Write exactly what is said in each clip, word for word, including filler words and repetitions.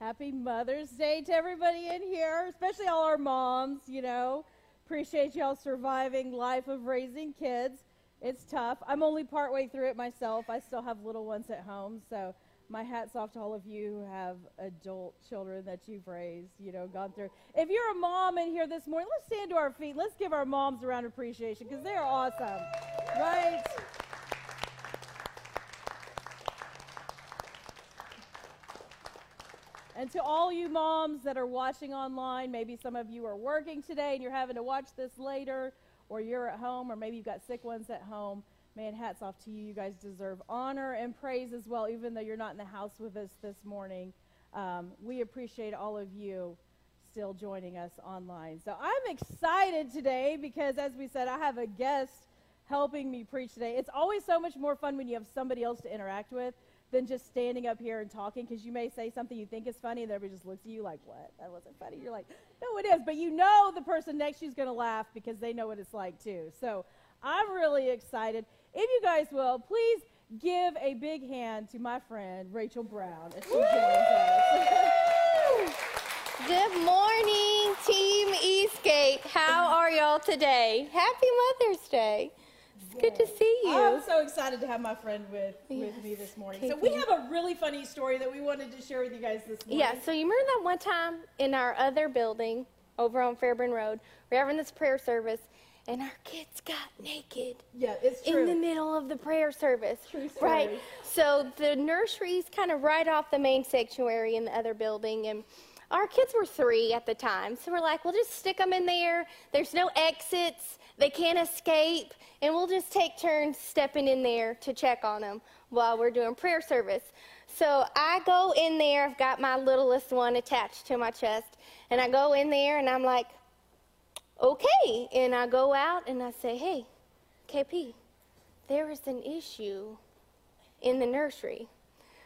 Happy Mother's Day to everybody in here, especially all our moms, you know. Appreciate y'all surviving life of raising kids. It's tough. I'm only partway through it myself. I still have little ones at home, so my hat's off to all of you who have adult children that you've raised, you know, gone through. If you're a mom in here this morning, let's stand to our feet. Let's give our moms a round of appreciation because they're awesome, right? And to all you moms that are watching online, maybe some of you are working today and you're having to watch this later, or you're at home, or maybe you've got sick ones at home. Man, hats off to you. You guys deserve honor and praise as well, even though you're not in the house with us this morning. Um, we appreciate all of you still joining us online. So I'm excited today because, as we said, I have a guest helping me preach today. It's always so much more fun when you have somebody else to interact with than just standing up here and talking, because you may say something you think is funny, and everybody just looks at you like, what? That wasn't funny. You're like, no, it is. But you know the person next to you is going to laugh because they know what it's like, too. So I'm really excited. If you guys will, please give a big hand to my friend, Rachel Brown, as she joins us. Good morning, Team Eastgate. How are y'all today? Happy Mother's Day. It's good to see you. I'm so excited to have my friend with, yes. with me this morning. Thank so we you. have a really funny story that we wanted to share with you guys this morning. Yeah, so you remember that one time in our other building over on Fairburn Road, we were having this prayer service, and our kids got naked. Yeah, it's true. In the middle of the prayer service. True story. Right? So the nursery's kind of right off the main sanctuary in the other building, and our kids were three at the time, so we're like, we'll just stick them in there. There's no exits. They can't escape, and we'll just take turns stepping in there to check on them while we're doing prayer service. So I go in there. I've got my littlest one attached to my chest, and I go in there, and I'm like, okay. And I go out, and I say, hey, K P, there is an issue in the nursery.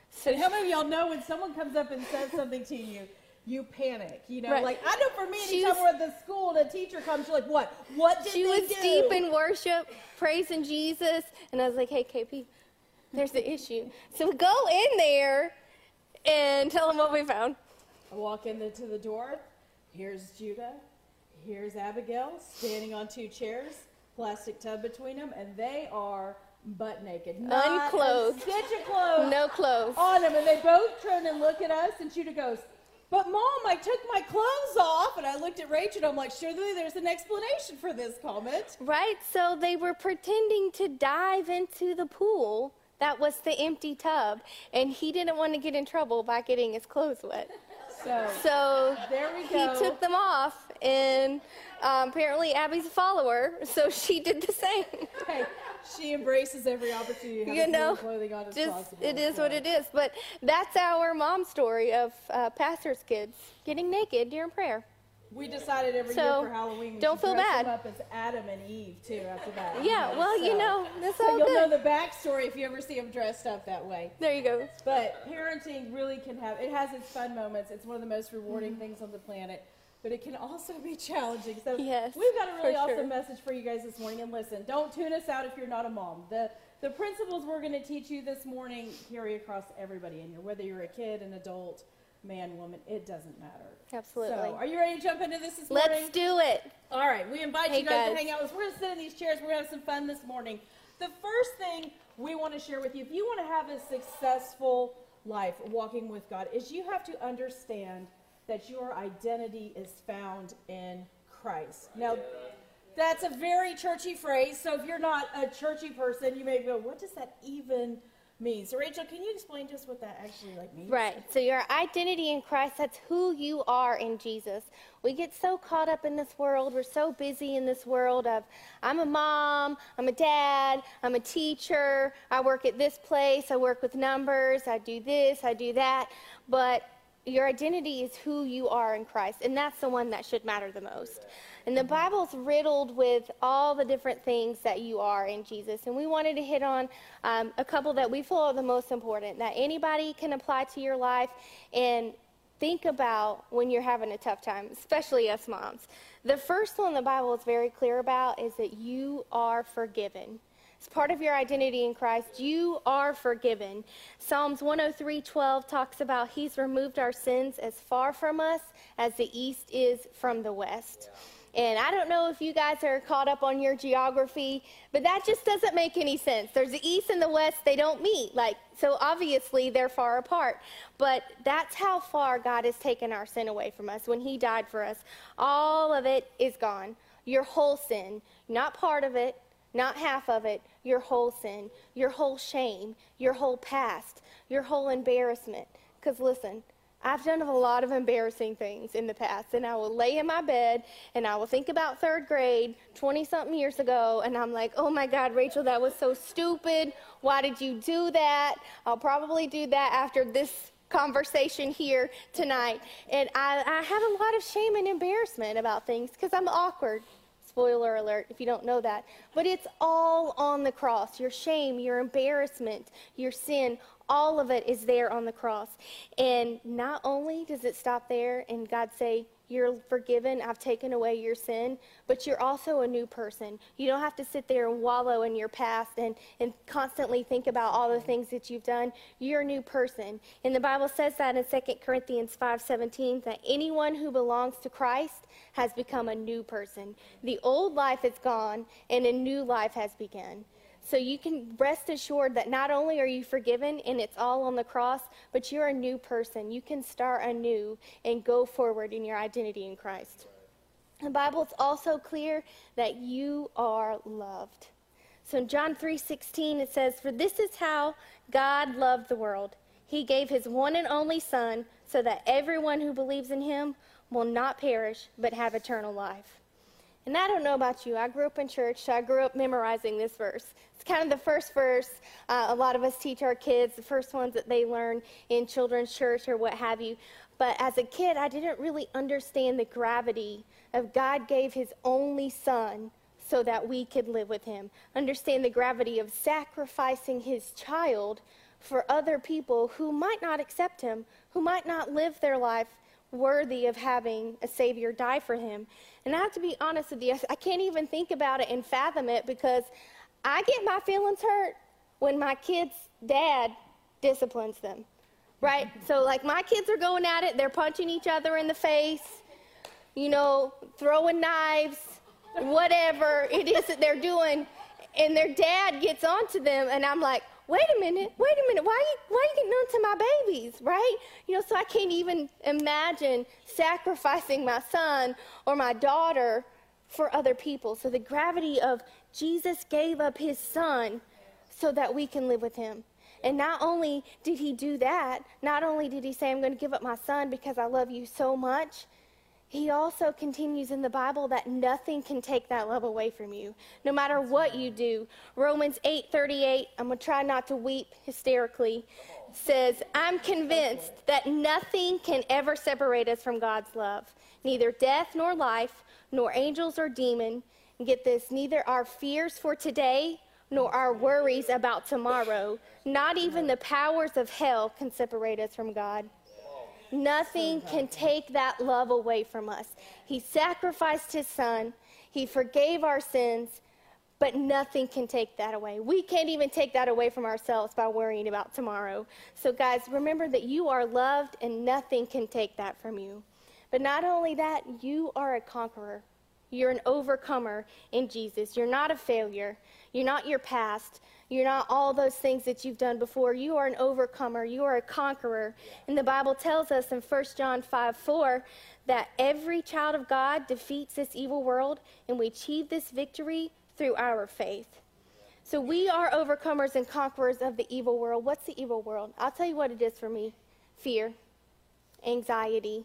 So and how many of y'all know when someone comes up and says something to you, you panic, you know, right. like, I know for me, anytime we're at the school and a teacher comes, you're like, what, what did she they was do? Deep in worship, praising Jesus, and I was like, hey, K P, there's the issue. So we go in there and tell them what we found. I walk into the door, here's Judah, here's Abigail, standing on two chairs, plastic tub between them, and they are butt naked. Not unclothed. Stitch of clothes. No clothes. On them, and they both turn and look at us, and Judah goes, but Mom, I took my clothes off, and I looked at Rachel, and I'm like, surely there's an explanation for this comment. Right, so they were pretending to dive into the pool that was the empty tub, and he didn't want to get in trouble by getting his clothes wet. So, so there we go. He took them off, and um, apparently Abby's a follower, so she did the same. Okay. She embraces every opportunity. You know, clothing on as just, possible. It is yeah. what it is. But that's our mom story of uh, pastor's kids getting naked during prayer. We decided every so, year for Halloween we don't feel bad. Them up as Adam and Eve too after that. Yeah, you know? well so, you know that's so all you'll good. know the backstory if you ever see them dressed up that way. There you go. But parenting really can have it has its fun moments. It's one of the most rewarding mm-hmm. things on the planet. But it can also be challenging. So yes, we've got a really awesome sure. message for you guys this morning. And listen, don't tune us out if you're not a mom. The the principles we're going to teach you this morning carry across everybody in here, whether you're a kid, an adult, man, woman, it doesn't matter. Absolutely. So are you ready to jump into this this morning? Let's do it. All right. We invite hey you guys, guys to hang out with us. We're going to sit in these chairs. We're going to have some fun this morning. The first thing we want to share with you, if you want to have a successful life walking with God, is you have to understand that your identity is found in Christ. Now, that's a very churchy phrase, so if you're not a churchy person, you may go, what does that even mean? So, Rachel, can you explain just what that actually like means? Right. So your identity in Christ, that's who you are in Jesus. We get so caught up in this world. We're so busy in this world of, I'm a mom, I'm a dad, I'm a teacher, I work at this place, I work with numbers, I do this, I do that, but your identity is who you are in Christ, and that's the one that should matter the most. And the Bible's riddled with all the different things that you are in Jesus, and we wanted to hit on um, a couple that we feel are the most important, that anybody can apply to your life and think about when you're having a tough time, especially us moms. The first one the Bible is very clear about is that you are forgiven. It's part of your identity in Christ. You are forgiven. Psalms one oh three twelve talks about he's removed our sins as far from us as the east is from the west. Yeah. And I don't know if you guys are caught up on your geography, but that just doesn't make any sense. There's the east and the west, they don't meet. Like, so obviously they're far apart. But that's how far God has taken our sin away from us when he died for us. All of it is gone. Your whole sin, not part of it, not half of it, your whole sin, your whole shame, your whole past, your whole embarrassment. Because listen, I've done a lot of embarrassing things in the past, and I will lay in my bed, and I will think about third grade twenty-something years ago, and I'm like, oh, my God, Rachel, that was so stupid. Why did you do that? I'll probably do that after this conversation here tonight. And I, I have a lot of shame and embarrassment about things because I'm awkward. Spoiler alert, if you don't know that. But it's all on the cross. Your shame, your embarrassment, your sin, all of it is there on the cross. And not only does it stop there and God say, you're forgiven, I've taken away your sin, but you're also a new person. You don't have to sit there and wallow in your past and, and constantly think about all the things that you've done. You're a new person. And the Bible says that in Second Corinthians five seventeen, that anyone who belongs to Christ has become a new person. The old life is gone and a new life has begun. So you can rest assured that not only are you forgiven and it's all on the cross, but you're a new person. You can start anew and go forward in your identity in Christ. The Bible is also clear that you are loved. So in John three sixteen, it says, "For this is how God loved the world. He gave his one and only Son so that everyone who believes in him will not perish but have eternal life." And I don't know about you, I grew up in church, so I grew up memorizing this verse. It's kind of the first verse uh, a lot of us teach our kids, the first ones that they learn in children's church or what have you. But as a kid, I didn't really understand the gravity of God gave his only Son so that we could live with him. Understand the gravity of sacrificing his child for other people who might not accept him, who might not live their life worthy of having a Savior die for him. And I have to be honest with you, I can't even think about it and fathom it, because I get my feelings hurt when my kid's dad disciplines them, right? So like my kids are going at it, they're punching each other in the face, you know, throwing knives, whatever it is that they're doing, and their dad gets onto them, and I'm like, wait a minute, wait a minute, why are you, why are you getting onto my babies, right? You know, so I can't even imagine sacrificing my son or my daughter for other people. So the gravity of Jesus gave up his Son so that we can live with him. And not only did he do that, not only did he say, I'm going to give up my Son because I love you so much, he also continues in the Bible that nothing can take that love away from you, no matter what you do. Romans eight thirty-eight, I'm going to try not to weep hysterically, says, I'm convinced that nothing can ever separate us from God's love, neither death nor life, nor angels or demon. And get this, neither our fears for today nor our worries about tomorrow, not even the powers of hell can separate us from God. Nothing can take that love away from us. He sacrificed his Son. He forgave our sins, but nothing can take that away. We can't even take that away from ourselves by worrying about tomorrow. So guys, remember that you are loved and nothing can take that from you. But not only that, you are a conqueror. You're an overcomer in Jesus. You're not a failure. You're not your past. You're not all those things that you've done before. You are an overcomer. You are a conqueror. And the Bible tells us in First John five four that every child of God defeats this evil world, and we achieve this victory through our faith. So we are overcomers and conquerors of the evil world. What's the evil world? I'll tell you what it is for me. Fear, anxiety,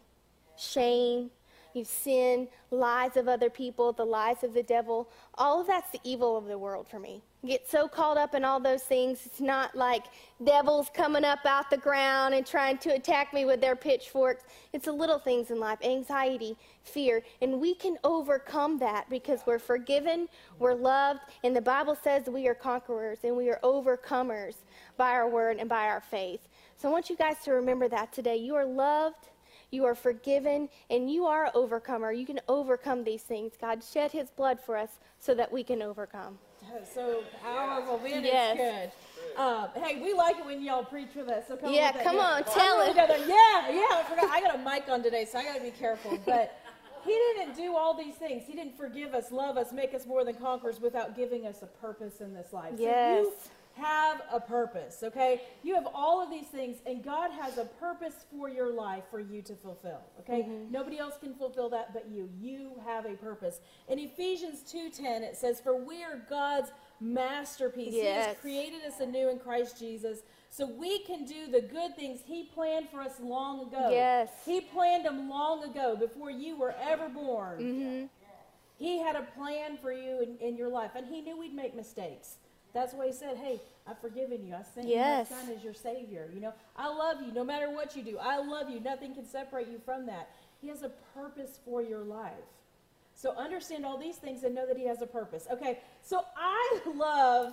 shame, you sin, lies of other people, the lies of the devil. All of that's the evil of the world for me. You get so caught up in all those things. It's not like devils coming up out the ground and trying to attack me with their pitchforks. It's the little things in life, anxiety, fear. And we can overcome that because we're forgiven, we're loved, and the Bible says we are conquerors and we are overcomers by our word and by our faith. So I want you guys to remember that today. You are loved, you are forgiven, and you are an overcomer. You can overcome these things. God shed his blood for us so that we can overcome. so ours will be yes. good. Um, hey, we like it when y'all preach with us. So come yeah, with come yeah. on, tell it. Together. Yeah, yeah, I forgot. I got a mic on today, so I got to be careful. But he didn't do all these things. He didn't forgive us, love us, make us more than conquerors without giving us a purpose in this life. Yes. So you have a purpose, okay? You have all of these things, and God has a purpose for your life for you to fulfill, okay? Mm-hmm. Nobody else can fulfill that but you. You have a purpose. In Ephesians two ten, it says, "For we are God's masterpiece." Yes. He has created us anew in Christ Jesus so we can do the good things he planned for us long ago. Yes. He planned them long ago before you were ever born. Mm-hmm. He had a plan for you in, in your life, and he knew we'd make mistakes. That's why he said, "Hey, I've forgiven you. I sent yes. you my son as your savior. You know, I love you no matter what you do. I love you. Nothing can separate you from that." He has a purpose for your life. So understand all these things and know that he has a purpose. Okay, so I love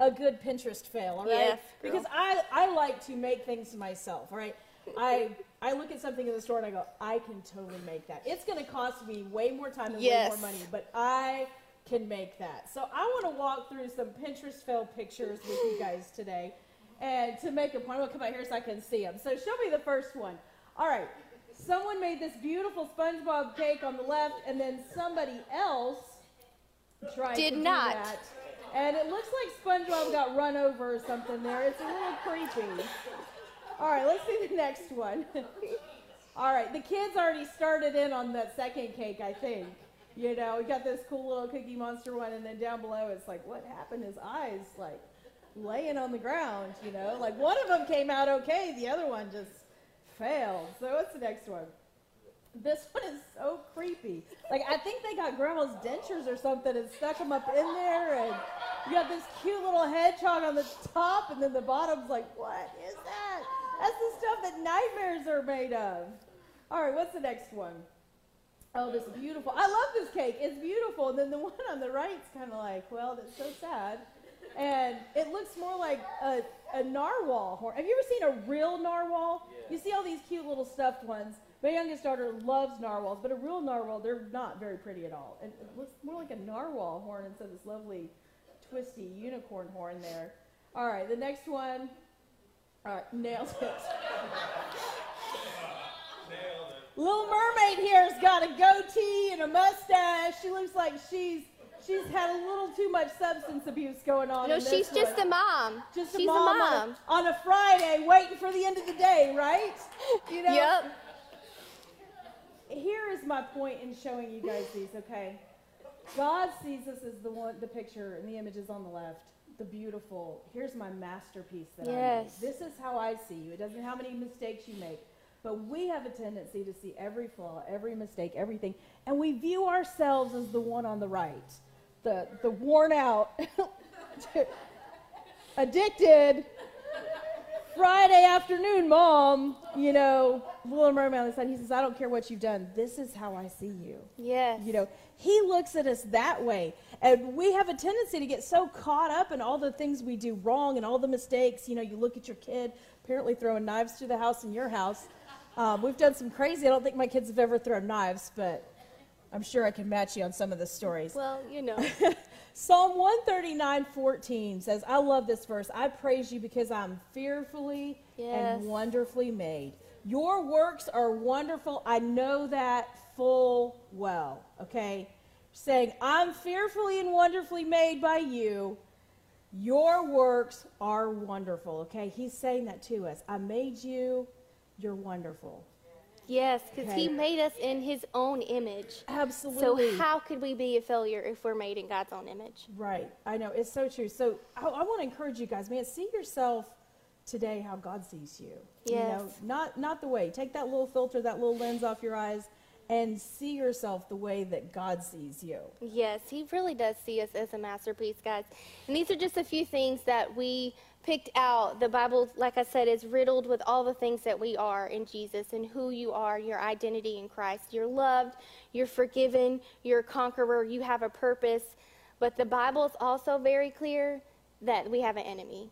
a good Pinterest fail, all right? Yes, because I, I like to make things myself, all right? I, I look at something in the store and I go, I can totally make that. It's going to cost me way more time and yes. way more money, but I can make that. So I want to walk through some Pinterest fail pictures with you guys today. And to make a point, I'm going to come out here so I can see them. So show me the first one. All right. Someone made this beautiful SpongeBob cake on the left, and then somebody else tried Did to do not. that. And it looks like SpongeBob got run over or something there. It's a little creepy. All right, let's see the next one. All right, the kids already started in on that second cake, I think. You know, we got this cool little Cookie Monster one, and then down below it's like, what happened? His eyes, like, laying on the ground, you know? Like, one of them came out okay. The other one just... failed. So what's the next one? This one is so creepy. Like, I think they got grandma's dentures or something and stuck them up in there, and you got this cute little hedgehog on the top, and then the bottom's like, what is that? That's the stuff that nightmares are made of. All right, what's the next one? Oh, this is beautiful. I love this cake. It's beautiful. And then the one on the right's kind of like, well, that's so sad. And it looks more like a, a narwhal horn. Have you ever seen a real narwhal? Yeah. You see all these cute little stuffed ones. My youngest daughter loves narwhals, but a real narwhal, they're not very pretty at all. And it looks more like a narwhal horn instead of this lovely twisty unicorn horn there. All right, the next one. All right, nailed it. Nailed it. Little Mermaid here's got a goatee and a mustache. She looks like she's... She's had a little too much substance abuse going on. No, she's one. just a mom. Just a she's mom, a mom. On, a, on a Friday waiting for the end of the day, right? You know? Yep. Here is my point in showing you guys these, okay? God sees us as the one, the picture and the images on the left, the beautiful. Here's my masterpiece that yes. I made. This is how I see you. It doesn't matter how many mistakes you make. But we have a tendency to see every flaw, every mistake, everything. And we view ourselves as the one on the right. The, the worn out, addicted, Friday afternoon mom, you know, Little Mermaid on the side. He says, I don't care what you've done. This is how I see you. Yes. You know, he looks at us that way. And we have a tendency to get so caught up in all the things we do wrong and all the mistakes. You know, you look at your kid, apparently throwing knives through the house in your house. Um, we've done some crazy. I don't think my kids have ever thrown knives, but... I'm sure I can match you on some of the stories. Well, you know. Psalm one thirty-nine fourteen says, I love this verse. I praise you because I'm fearfully yes. and wonderfully made. Your works are wonderful. I know that full well. Okay? Saying, I'm fearfully and wonderfully made by you. Your works are wonderful. Okay? He's saying that to us. I made you. You're wonderful. Yes, because okay. he made us in his own image. Absolutely. So how could we be a failure if we're made in God's own image? Right. I know. It's so true. So I, I want to encourage you guys, man, see yourself today how God sees you. Yes. You know, not, not the way. Take that little filter, that little lens off your eyes and see yourself the way that God sees you. Yes, he really does see us as a masterpiece, guys. And these are just a few things that we... picked out. The Bible, like I said, is riddled with all the things that we are in Jesus and who you are, your identity in Christ. You're loved, you're forgiven, you're a conqueror, you have a purpose. But the Bible is also very clear that we have an enemy.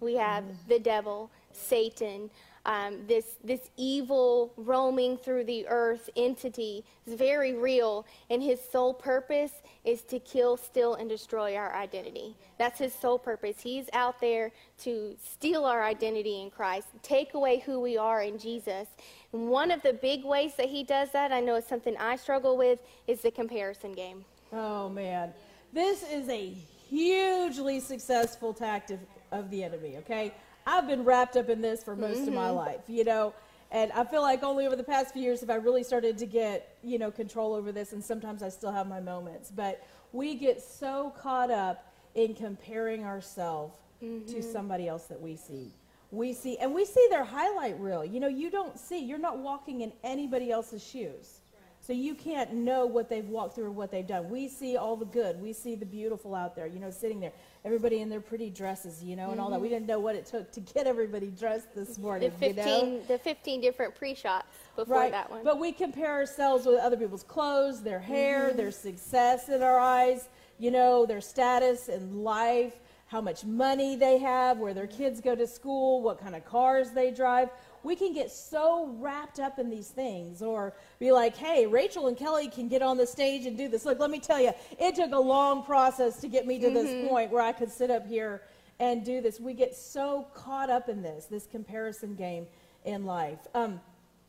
We have the devil, Satan, um, this this evil roaming through the earth entity is very real, and his sole purpose is to kill, steal, and destroy our identity. That's his sole purpose. He's out there to steal our identity in Christ, take away who we are in Jesus. And one of the big ways that he does that, I know it's something I struggle with, is the comparison game. Oh, man. This is a hugely successful tactic of the enemy, okay? I've been wrapped up in this for most mm-hmm. of my life, you know, and I feel like only over the past few years have I really started to get, you know, control over this, and sometimes I still have my moments. But we get so caught up in comparing ourselves mm-hmm. to somebody else that we see. We see, and we see their highlight reel. You know, you don't see, you're not walking in anybody else's shoes. So you can't know what they've walked through or what they've done. We see all the good. We see the beautiful out there, you know, sitting there. Everybody in their pretty dresses, you know, and mm-hmm. all that. We didn't know what it took to get everybody dressed this morning, the fifteen, you know? The fifteen different pre-shots before right. that one. But we compare ourselves with other people's clothes, their hair, mm-hmm. their success in our eyes, you know, their status in life, how much money they have, where their kids go to school, what kind of cars they drive. We can get so wrapped up in these things, or be like, hey, Rachel and Kelly can get on the stage and do this. Look, let me tell you, it took a long process to get me to mm-hmm. this point where I could sit up here and do this. We get so caught up in this, this comparison game in life. Um,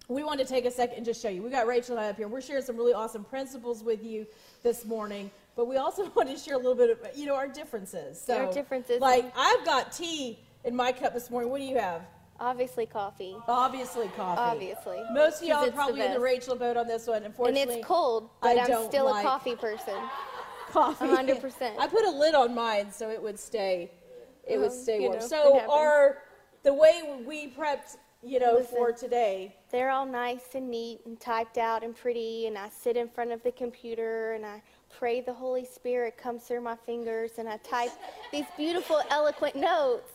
we want to take a second and just show you. We got Rachel and I up here. We're sharing some really awesome principles with you this morning. But we also want to share a little bit of, you know, our differences. So, our differences. Like, I've got tea in my cup this morning. What do you have? Obviously coffee. Obviously coffee. Obviously. Most of y'all are probably the in the Rachel boat on this one. Unfortunately, and it's cold, but I I'm don't still like a coffee person. Coffee. one hundred percent. I put a lid on mine so it would stay, it um, would stay warm. Know, so our, the way we prepped, you know, Listen, for today. They're all nice and neat and typed out and pretty, and I sit in front of the computer and I pray the Holy Spirit comes through my fingers, and I type these beautiful, eloquent notes.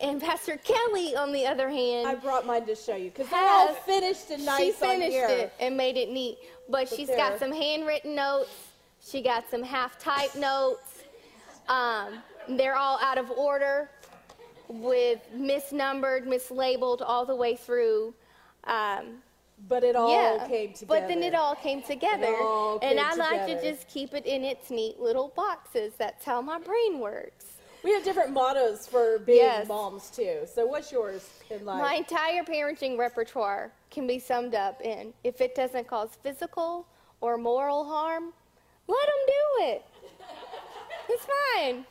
And Pastor Kelly, on the other hand, I brought mine to show you because they're all finished and nice. She finished on here. It and made it neat, but, but she's there. Got some handwritten notes. She got some half-typed notes. Um, they're all out of order, with misnumbered, mislabeled all the way through. Um, But it all yeah, came together. But then it all came together. It all came and I together. Like to just keep it in its neat little boxes. That's how my brain works. We have different mottos for being yes. moms, too. So what's yours in life? My entire parenting repertoire can be summed up in, if it doesn't cause physical or moral harm, let them do it. It's fine.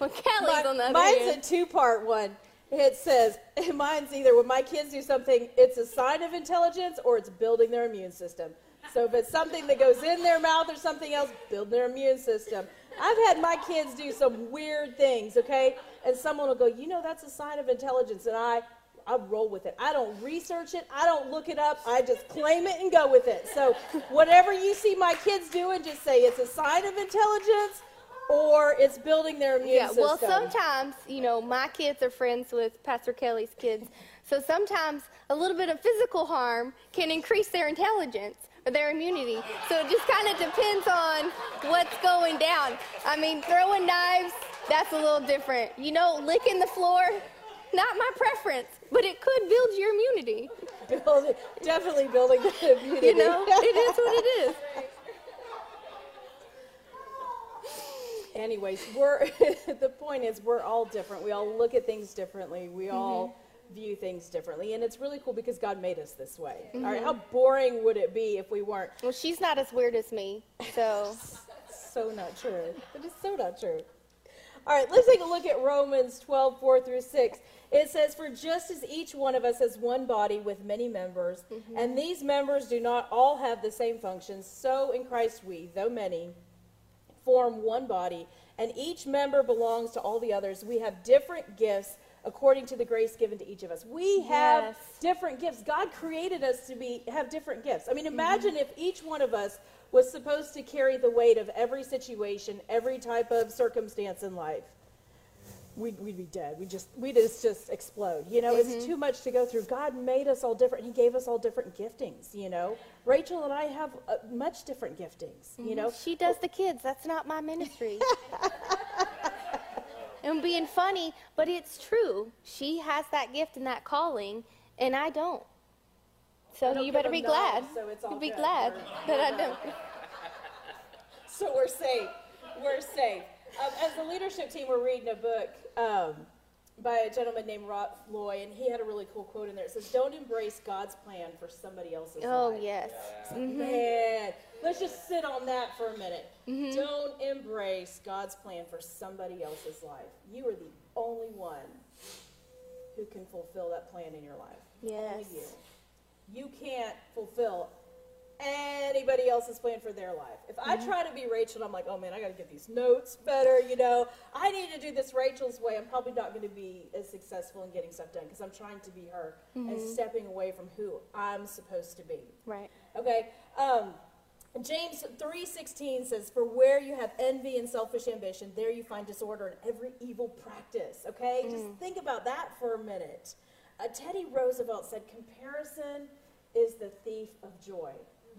Well, Kelly's my, on the other Mine's hand. A two-part one. It says, mine's either when my kids do something, it's a sign of intelligence or it's building their immune system. So if it's something that goes in their mouth or something else, build their immune system. I've had my kids do some weird things, okay? And someone will go, you know, that's a sign of intelligence. And I, I roll with it. I don't research it. I don't look it up. I just claim it and go with it. So whatever you see my kids doing, just say it's a sign of intelligence. Or it's building their immune yeah, system. Yeah, well, sometimes, you know, my kids are friends with Pastor Kelly's kids. So sometimes a little bit of physical harm can increase their intelligence or their immunity. So it just kind of depends on what's going down. I mean, throwing knives, that's a little different. You know, licking the floor, not my preference, but it could build your immunity. Build, definitely building the immunity. You know, it is what it is. Anyways, we're the point is we're all different. We all look at things differently. We mm-hmm. all view things differently. And it's really cool because God made us this way. Mm-hmm. All right, how boring would it be if we weren't? Well, she's not as weird as me, so. So not true. It is so not true. All right, let's take a look at Romans twelve, four through six. It says, for just as each one of us has one body with many members, mm-hmm. and these members do not all have the same functions, so in Christ we, though many, form one body, and each member belongs to all the others. We have different gifts according to the grace given to each of us. We have yes. different gifts. God created us to be have different gifts. I mean, imagine mm-hmm. if each one of us was supposed to carry the weight of every situation, every type of circumstance in life. We'd, we'd be dead. We just we'd just, just explode. You know, mm-hmm. it's too much to go through. God made us all different. He gave us all different giftings, you know. Rachel and I have uh, much different giftings, mm-hmm. you know. She does the kids. That's not my ministry. I'm being funny, but it's true. She has that gift and that calling, and I don't. So I don't you better be glad. None, so it's all be good. glad we're, that I don't. So we're safe. We're safe. Um, as a leadership team, we're reading a book um, by a gentleman named Rob Floyd, and he had a really cool quote in there. It says, "Don't embrace God's plan for somebody else's oh, life." Oh, yes. Yeah. Mm-hmm. Man, let's just sit on that for a minute. Mm-hmm. Don't embrace God's plan for somebody else's life. You are the only one who can fulfill that plan in your life. Yes. Only you. You can't fulfill anybody else's plan for their life. If I try to be Rachel, I'm like, oh man, I got to get these notes better, you know. I need to do this Rachel's way. I'm probably not going to be as successful in getting stuff done because I'm trying to be her mm-hmm. and stepping away from who I'm supposed to be. Right. Okay. Um, James three sixteen says, "For where you have envy and selfish ambition, there you find disorder and every evil practice." Okay? Mm. Just think about that for a minute. Uh, Teddy Roosevelt said, "Comparison is the thief of joy."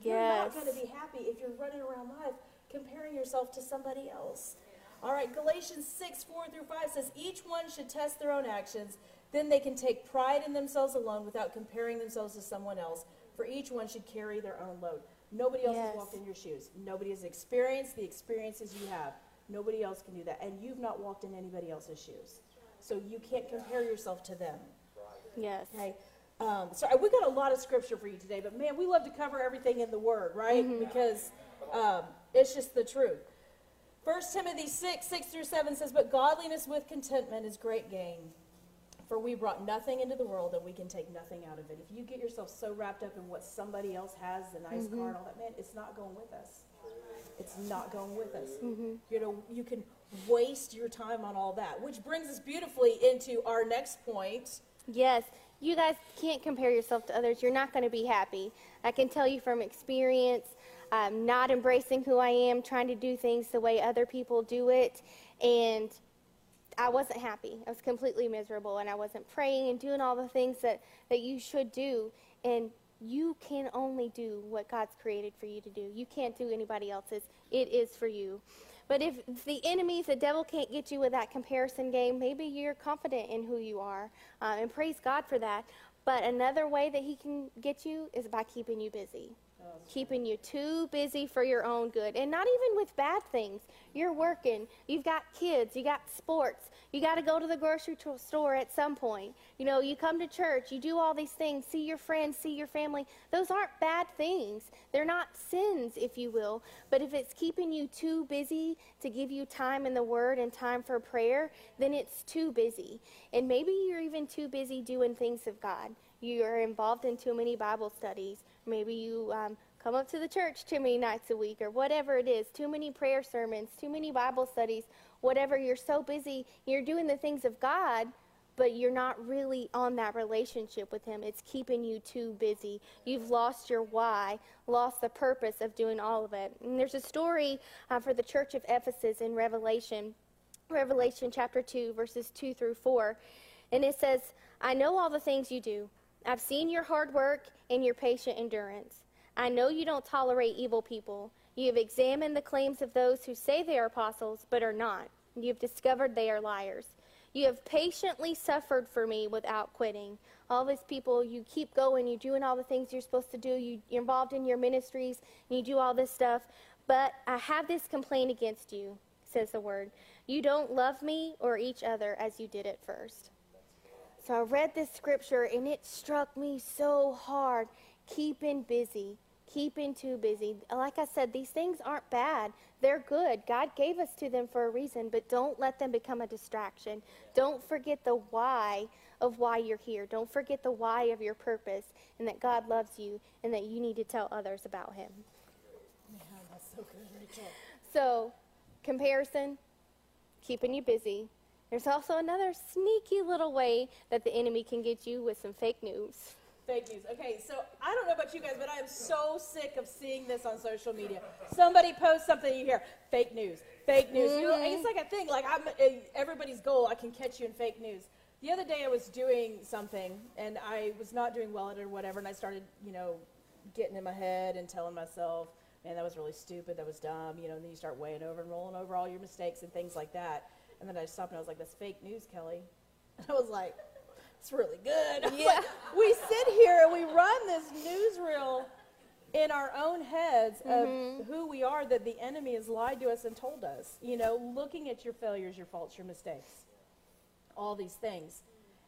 You're yes. not going to be happy if you're running around life comparing yourself to somebody else. All right, Galatians six, four through five says, "Each one should test their own actions. Then they can take pride in themselves alone without comparing themselves to someone else. For each one should carry their own load." Nobody else yes. has walked in your shoes. Nobody has experienced the experiences you have. Nobody else can do that. And you've not walked in anybody else's shoes. So you can't compare yourself to them. Yes. Okay. Um, so we got a lot of scripture for you today, but man, we love to cover everything in the Word, right? Mm-hmm. Because um, it's just the truth. First Timothy six, six through seven says, "But godliness with contentment is great gain, for we brought nothing into the world and we can take nothing out of it." If you get yourself so wrapped up in what somebody else has, the nice mm-hmm. car and all that, man, it's not going with us. It's not going with us. Mm-hmm. You know, you can waste your time on all that, which brings us beautifully into our next point. Yes, you guys can't compare yourself to others. You're not going to be happy. I can tell you from experience, um, not embracing who I am, trying to do things the way other people do it, and I wasn't happy. I was completely miserable, and I wasn't praying and doing all the things that, that you should do, and you can only do what God's created for you to do. You can't do anybody else's. It is for you. But if the enemies, the devil can't get you with that comparison game, maybe you're confident in who you are, uh, and praise God for that. But another way that he can get you is by keeping you busy, oh, keeping you too busy for your own good. And not even with bad things. You're working, you've got kids, you got sports, you got to go to the grocery store at some point. You know, you come to church, you do all these things, see your friends, see your family. Those aren't bad things. They're not sins, if you will. But if it's keeping you too busy to give you time in the Word and time for prayer, then it's too busy. And maybe you're even too busy doing things of God. You're involved in too many Bible studies. Maybe you um, come up to the church too many nights a week or whatever it is, too many prayer sermons, too many Bible studies, whatever. You're so busy. You're doing the things of God, but you're not really on that relationship with Him. It's keeping you too busy. You've lost your why, lost the purpose of doing all of it. And there's a story uh, for the church of Ephesus in Revelation, Revelation chapter two, verses two through four. And it says, "I know all the things you do. I've seen your hard work and your patient endurance. I know you don't tolerate evil people. You have examined the claims of those who say they are apostles but are not. You have discovered they are liars. You have patiently suffered for me without quitting." All these people, you keep going, you're doing all the things you're supposed to do, you, you're involved in your ministries, and you do all this stuff. "But I have this complaint against you," says the Word. "You don't love me or each other as you did at first." So I read this scripture, and it struck me so hard. Keeping busy, keeping too busy. Like I said, these things aren't bad. They're good. God gave us to them for a reason, but don't let them become a distraction. Don't forget the why of why you're here. Don't forget the why of your purpose, and that God loves you, and that you need to tell others about Him. Yeah, that's so good, Rachel. So, comparison, keeping you busy. There's also another sneaky little way that the enemy can get you with some fake news. Fake news. Okay, so I don't know about you guys, but I am so sick of seeing this on social media. Somebody posts something, you hear, "Fake news, fake news." Mm-hmm. You know, it's like a thing, like I'm, everybody's goal, I can catch you in fake news. The other day I was doing something, and I was not doing well at it or whatever, and I started, you know, getting in my head and telling myself, "Man, that was really stupid, that was dumb," you know, and then you start weighing over and rolling over all your mistakes and things like that. And then I stopped and I was like, "That's fake news, Kelly." And I was like, it's really good. Yeah. We sit here and we run this newsreel in our own heads of mm-hmm. who we are, that the enemy has lied to us and told us, you know, looking at your failures, your faults, your mistakes, all these things.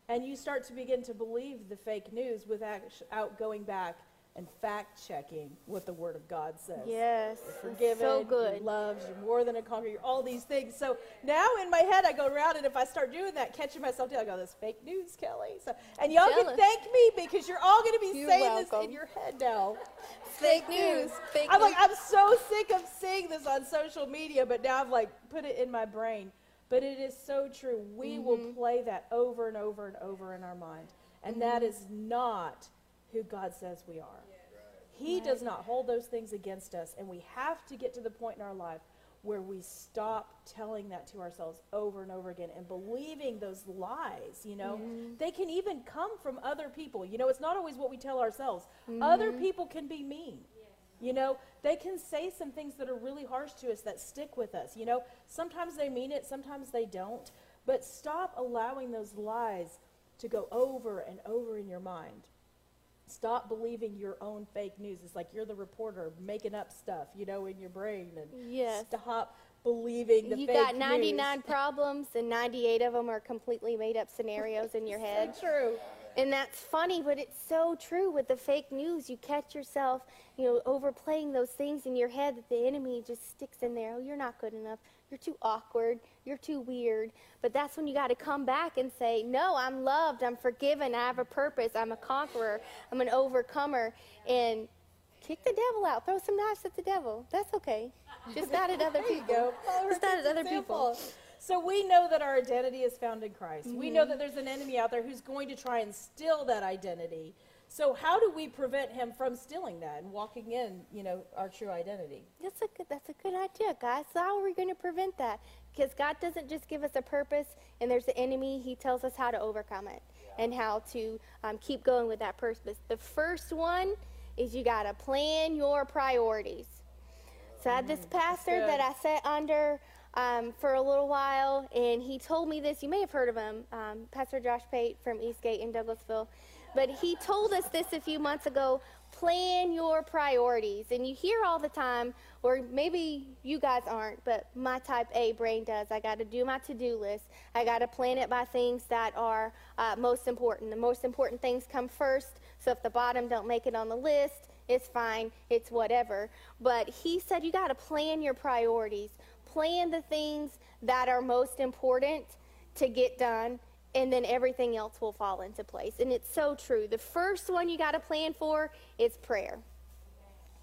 And you start to begin to believe the fake news without going back and fact-checking what the Word of God says. Yes. You're forgiven, so good. You're loved, you're more than a conqueror, you're all these things. So now in my head I go around, and if I start doing that, catching myself down, I go, this fake news, Kelly. So, and y'all can thank me, because you're all going to be you're saying welcome. This in your head now. Fake news. Fake I'm news. Like, I'm so sick of seeing this on social media, but now I've like put it in my brain. But it is so true. We mm-hmm. will play that over and over and over in our mind. And mm-hmm. that is not who God says we are. He does not hold those things against us, and we have to get to the point in our life where we stop telling that to ourselves over and over again and believing those lies, you know. Mm-hmm. They can even come from other people. You know, it's not always what we tell ourselves. Mm-hmm. Other people can be mean. You know, they can say some things that are really harsh to us that stick with us. You know, sometimes they mean it, sometimes they don't. But stop allowing those lies to go over and over in your mind. Stop believing your own fake news. It's like you're the reporter making up stuff, you know, in your brain. And yes. Stop believing the you fake news. You got ninety-nine problems, and ninety-eight of them are completely made up scenarios in your head. So true. And that's funny, but it's so true with the fake news. You catch yourself, you know, overplaying those things in your head that the enemy just sticks in there. Oh, you're not good enough. You're too awkward. You're too weird. But that's when you got to come back and say, no, I'm loved. I'm forgiven. I have a purpose. I'm a conqueror. I'm an overcomer. And kick the devil out. Throw some knives at the devil. That's okay. Just not at other people. There you go. Just not at other people. So we know that our identity is found in Christ. Mm-hmm. We know that there's an enemy out there who's going to try and steal that identity. So how do we prevent him from stealing that and walking in, you know, our true identity? That's a good, that's a good idea, guys. So how are we going to prevent that? Because God doesn't just give us a purpose and there's the enemy. He tells us how to overcome it yeah. and how to um, keep going with that purpose. The first one is you got to plan your priorities. So mm, I had this pastor that I sat under Um, for a little while, and he told me this. You may have heard of him, um, Pastor Josh Pate from Eastgate in Douglasville. But he told us this a few months ago, plan your priorities. And you hear all the time, or maybe you guys aren't, but my type A brain does. I got to do my to-do list. I got to plan it by things that are uh, most important. The most important things come first, so if the bottom don't make it on the list, it's fine, it's whatever. But he said you got to plan your priorities. Plan the things that are most important to get done, and then everything else will fall into place. And it's so true. The first one you got to plan for is prayer.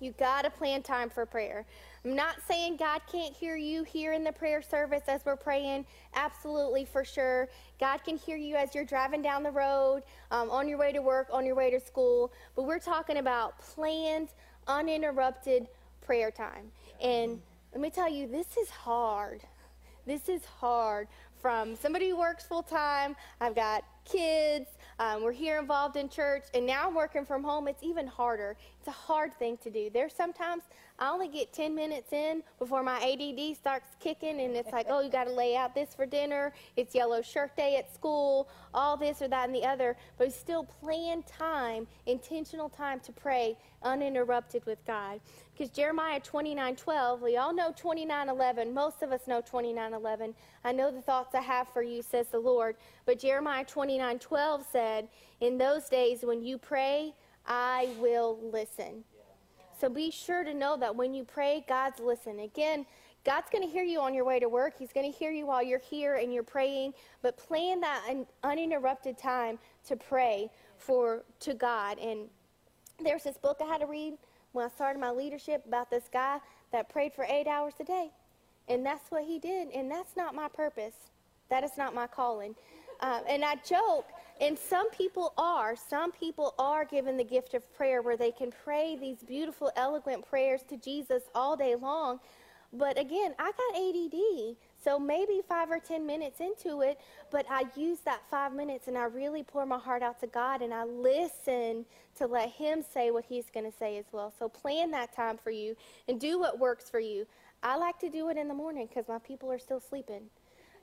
You got to plan time for prayer. I'm not saying God can't hear you here in the prayer service as we're praying. Absolutely, for sure. God can hear you as you're driving down the road, um, on your way to work, on your way to school. But we're talking about planned, uninterrupted prayer time. And let me tell you, this is hard. This is hard. From somebody who works full time, I've got kids, um, we're here involved in church, and now I'm working from home. It's even harder. It's a hard thing to do. There's sometimes I only get ten minutes in before my A D D starts kicking, and it's like, oh, you got to lay out this for dinner. It's yellow shirt day at school, all this or that and the other. But we still plan time, intentional time to pray uninterrupted with God. Because Jeremiah twenty-nine twelve, we all know twenty-nine eleven. Most of us know twenty-nine eleven. I know the thoughts I have for you, says the Lord. But Jeremiah twenty-nine twelve said, in those days when you pray, I will listen. So be sure to know that when you pray, God's listening. Again, God's going to hear you on your way to work. He's going to hear you while you're here and you're praying. But plan that un- uninterrupted time to pray for to God. And there's this book I had to read when I started my leadership about this guy that prayed for eight hours a day. And that's what he did. And that's not my purpose. That is not my calling. Um, and I joke, and some people are, some people are given the gift of prayer where they can pray these beautiful, eloquent prayers to Jesus all day long. But again, I got A D D, so maybe five or ten minutes into it, but I use that five minutes and I really pour my heart out to God and I listen to let Him say what He's going to say as well. So plan that time for you and do what works for you. I like to do it in the morning because my people are still sleeping.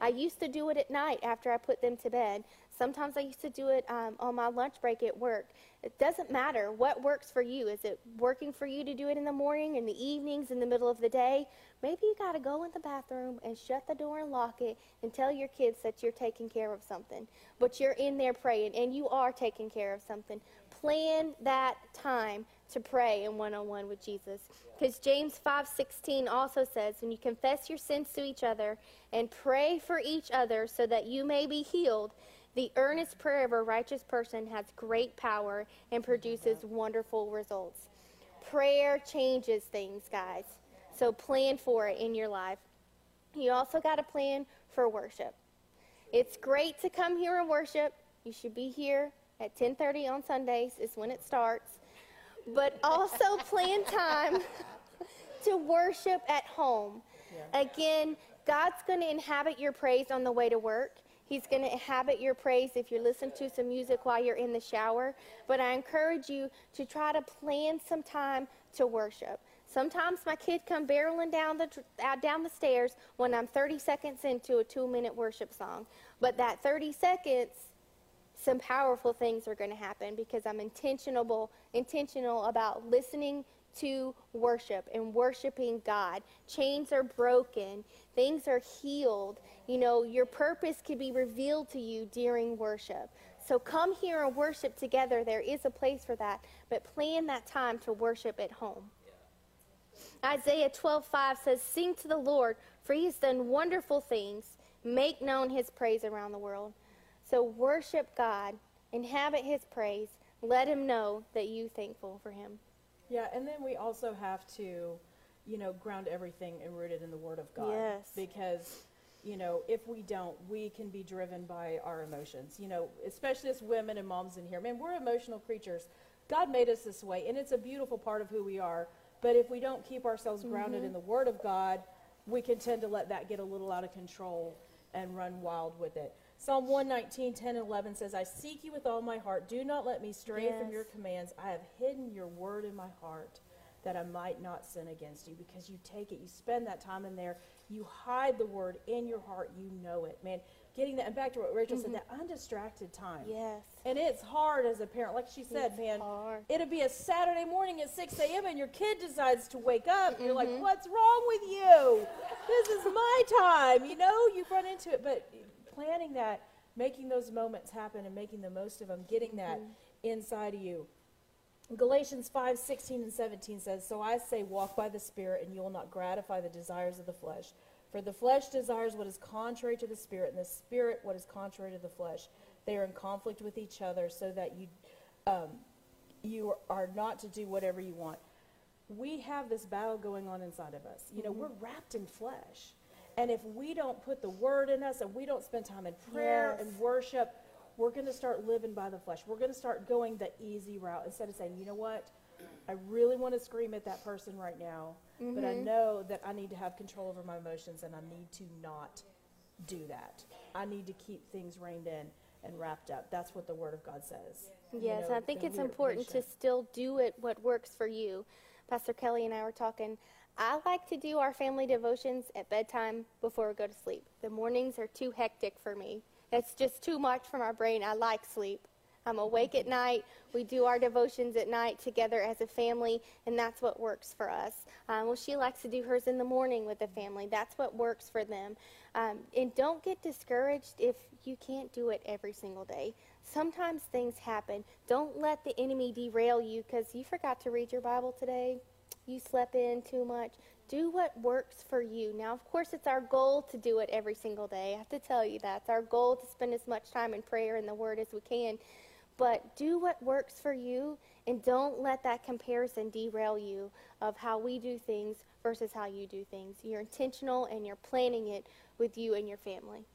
I used to do it at night after I put them to bed. Sometimes I used to do it um, on my lunch break at work. It doesn't matter what works for you. Is it working for you to do it in the morning, in the evenings, in the middle of the day? Maybe you got to go in the bathroom and shut the door and lock it and tell your kids that you're taking care of something. But you're in there praying, and you are taking care of something. Plan that time to pray in one-on-one with Jesus. Because James five sixteen also says, when you confess your sins to each other and pray for each other so that you may be healed, the earnest prayer of a righteous person has great power and produces wonderful results. Prayer changes things, guys. So plan for it in your life. You also got to plan for worship. It's great to come here and worship. You should be here at ten thirty on Sundays is when it starts. But also plan time to worship at home. Yeah. Again, God's going to inhabit your praise on the way to work. He's going to inhabit your praise if you're listening to some music while you're in the shower. But I encourage you to try to plan some time to worship. Sometimes my kid come barreling down the, down the stairs when I'm thirty seconds into a two-minute worship song. But that thirty seconds, some powerful things are going to happen because I'm intentional, intentional about listening to worship and worshiping God. Chains are broken. Things are healed. You know, your purpose can be revealed to you during worship. So come here and worship together. There is a place for that, but plan that time to worship at home. Yeah. Isaiah twelve five says, "Sing to the Lord, for he has done wonderful things. Make known his praise around the world." So worship God, inhabit his praise, let him know that you're thankful for him. Yeah, and then we also have to, you know, ground everything and root it in the Word of God. Yes. Because, you know, if we don't, we can be driven by our emotions. You know, especially as women and moms in here. Man, we're emotional creatures. God made us this way, and it's a beautiful part of who we are. But if we don't keep ourselves grounded mm-hmm. in the Word of God, we can tend to let that get a little out of control and run wild with it. Psalm one nineteen, ten, and eleven says, "I seek you with all my heart. Do not let me stray yes. from your commands. I have hidden your word in my heart that I might not sin against you." Because you take it, you spend that time in there, you hide the word in your heart, you know it. Man, getting that, and back to what Rachel mm-hmm. said, that undistracted time. Yes. And it's hard as a parent. Like she said, it's man, hard. It'd be a Saturday morning at six a.m. and your kid decides to wake up. Mm-hmm. You're like, what's wrong with you? This is my time. You know, you've run into it, but planning that, making those moments happen and making the most of them, getting that mm-hmm. inside of you. Galatians five sixteen and seventeen says, "So I say, walk by the Spirit, and you will not gratify the desires of the flesh. For the flesh desires what is contrary to the Spirit, and the Spirit what is contrary to the flesh. They are in conflict with each other, so that you, um, you are not to do whatever you want." We have this battle going on inside of us. You know, mm-hmm. we're wrapped in flesh. And if we don't put the word in us and we don't spend time in prayer yes. and worship, we're going to start living by the flesh. We're going to start going the easy route instead of saying, you know what, I really want to scream at that person right now, mm-hmm. but I know that I need to have control over my emotions and I need to not do that. I need to keep things reined in and wrapped up. That's what the Word of God says. Yes, you know, I think it's important patient. to still do it what works for you. Pastor Kelly and I were talking. I like to do our family devotions at bedtime before we go to sleep. The mornings are too hectic for me. That's just too much for my brain. I like sleep. I'm awake at night. We do our devotions at night together as a family, and that's what works for us. Um, well, she likes to do hers in the morning with the family. That's what works for them. Um, and don't get discouraged if you can't do it every single day. Sometimes things happen. Don't let the enemy derail you because you forgot to read your Bible today. You slept in too much. Do what works for you. Now, of course, it's our goal to do it every single day. I have to tell you that. It's our goal to spend as much time in prayer and the Word as we can. But do what works for you, and don't let that comparison derail you of how we do things versus how you do things. You're intentional, and you're planning it with you and your family.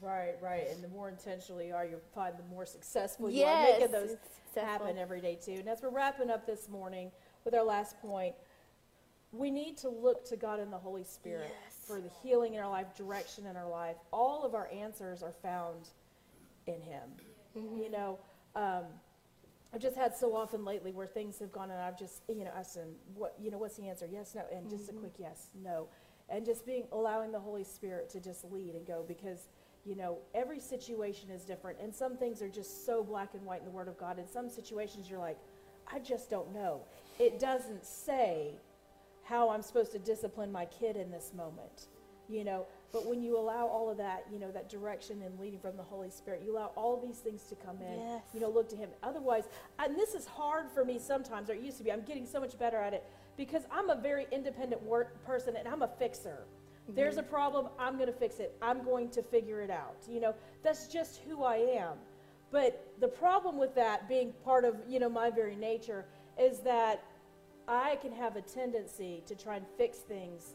Right, right. And the more intentional you are, you'll find the more successful you yes, are making those happen every day, too. And as we're wrapping up this morning, with our last point, we need to look to God and the Holy Spirit yes. for the healing in our life, direction in our life. All of our answers are found in Him. Mm-hmm. You know, um, I've just had so often lately where things have gone and I've just, you know, asked Him, what, you know, what's the answer? Yes, no, and just mm-hmm. a quick yes, no. and just being allowing the Holy Spirit to just lead and go, because, you know, every situation is different, and some things are just so black and white in the Word of God. In some situations, you're like, I just don't know. It doesn't say how I'm supposed to discipline my kid in this moment, you know. But when you allow all of that, you know, that direction and leading from the Holy Spirit, you allow all these things to come in. Yes. You know, look to Him. Otherwise, and this is hard for me sometimes, or it used to be. I'm getting so much better at it because I'm a very independent work person, and I'm a fixer. Mm-hmm. There's a problem, I'm going to fix it. I'm going to figure it out. You know, that's just who I am. But the problem with that being part of, you know, my very nature is that I can have a tendency to try and fix things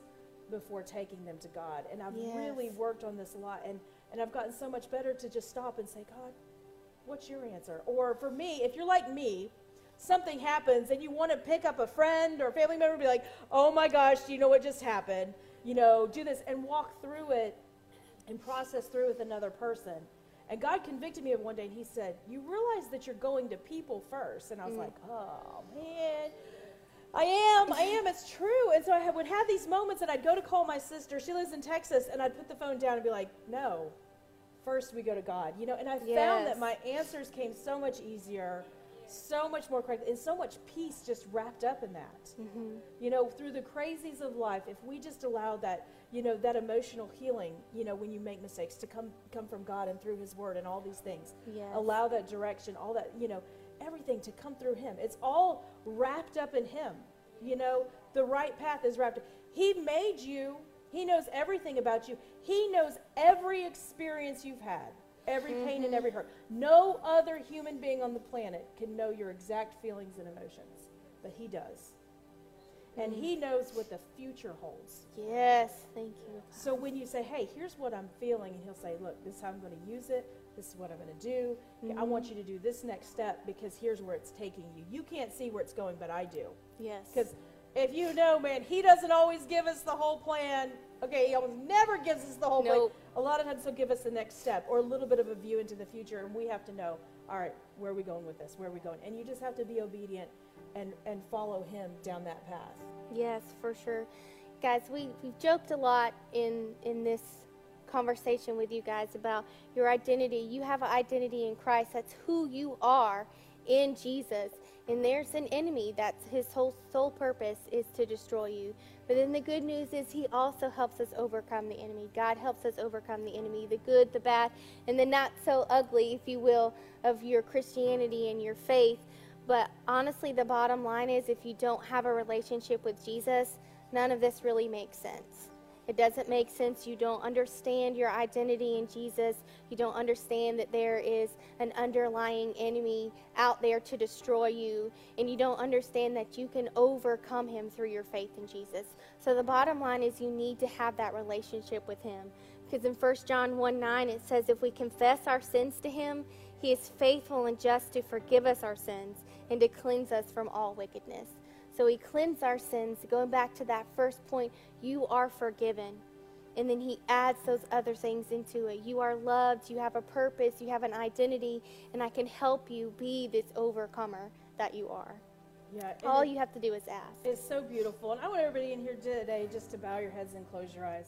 before taking them to God. And I've yes. really worked on this a lot, and, and I've gotten so much better to just stop and say, God, what's your answer? Or for me, if you're like me, something happens and you want to pick up a friend or a family member and be like, oh my gosh, do you know what just happened? You know, do this, and walk through it and process through with another person. And God convicted me of one day, and He said, you realize that you're going to people first. And I was mm. like, oh man, I am, I am, it's true. And so I would have these moments, and I'd go to call my sister. She lives in Texas, and I'd put the phone down and be like, no, first we go to God. You know, and I yes. found that my answers came so much easier, so much more correct, and so much peace just wrapped up in that. Mm-hmm. You know, through the crazies of life, if we just allow that, you know, that emotional healing, you know, when you make mistakes, to come, come from God and through His Word and all these things. Yes. Allow that direction, all that, you know, everything to come through Him. It's all wrapped up in Him. You know, the right path is wrapped up. He made you. He knows everything about you. He knows every experience you've had, every mm-hmm. pain and every hurt. No other human being on the planet can know your exact feelings and emotions, but He does. Mm-hmm. And He knows what the future holds. Yes, thank you. So when you say, hey, here's what I'm feeling, and He'll say, look, this is how I'm going to use it. This is what I'm going to do. Mm-hmm. I want you to do this next step, because here's where it's taking you. You can't see where it's going, but I do. Yes. Because if you know, man, He doesn't always give us the whole plan. Okay, He almost never gives us the whole nope. plan. A lot of times He'll give us the next step or a little bit of a view into the future, and we have to know, all right, where are we going with this? Where are we going? And you just have to be obedient and, and follow Him down that path. Yes, for sure. Guys, we, we've joked a lot in, in this conversation with you guys about your identity. You have an identity in Christ. That's who you are in Jesus. And there's an enemy. That's his whole sole purpose, is to destroy you. But then the good news is He also helps us overcome the enemy. God helps us overcome the enemy, the good, the bad, and the not so ugly, if you will, of your Christianity and your faith. But honestly, the bottom line is, if you don't have a relationship with Jesus, none of this really makes sense. It doesn't make sense. You don't understand your identity in Jesus. You don't understand that there is an underlying enemy out there to destroy you. And you don't understand that you can overcome him through your faith in Jesus. So the bottom line is, you need to have that relationship with Him. Because in First John one nine, it says, if we confess our sins to Him, He is faithful and just to forgive us our sins and to cleanse us from all wickedness. So He cleansed our sins. Going back to that first point, you are forgiven. And then He adds those other things into it. You are loved. You have a purpose. You have an identity. And I can help you be this overcomer that you are. Yeah. All you have to do is ask. It's so beautiful. And I want everybody in here today just to bow your heads and close your eyes.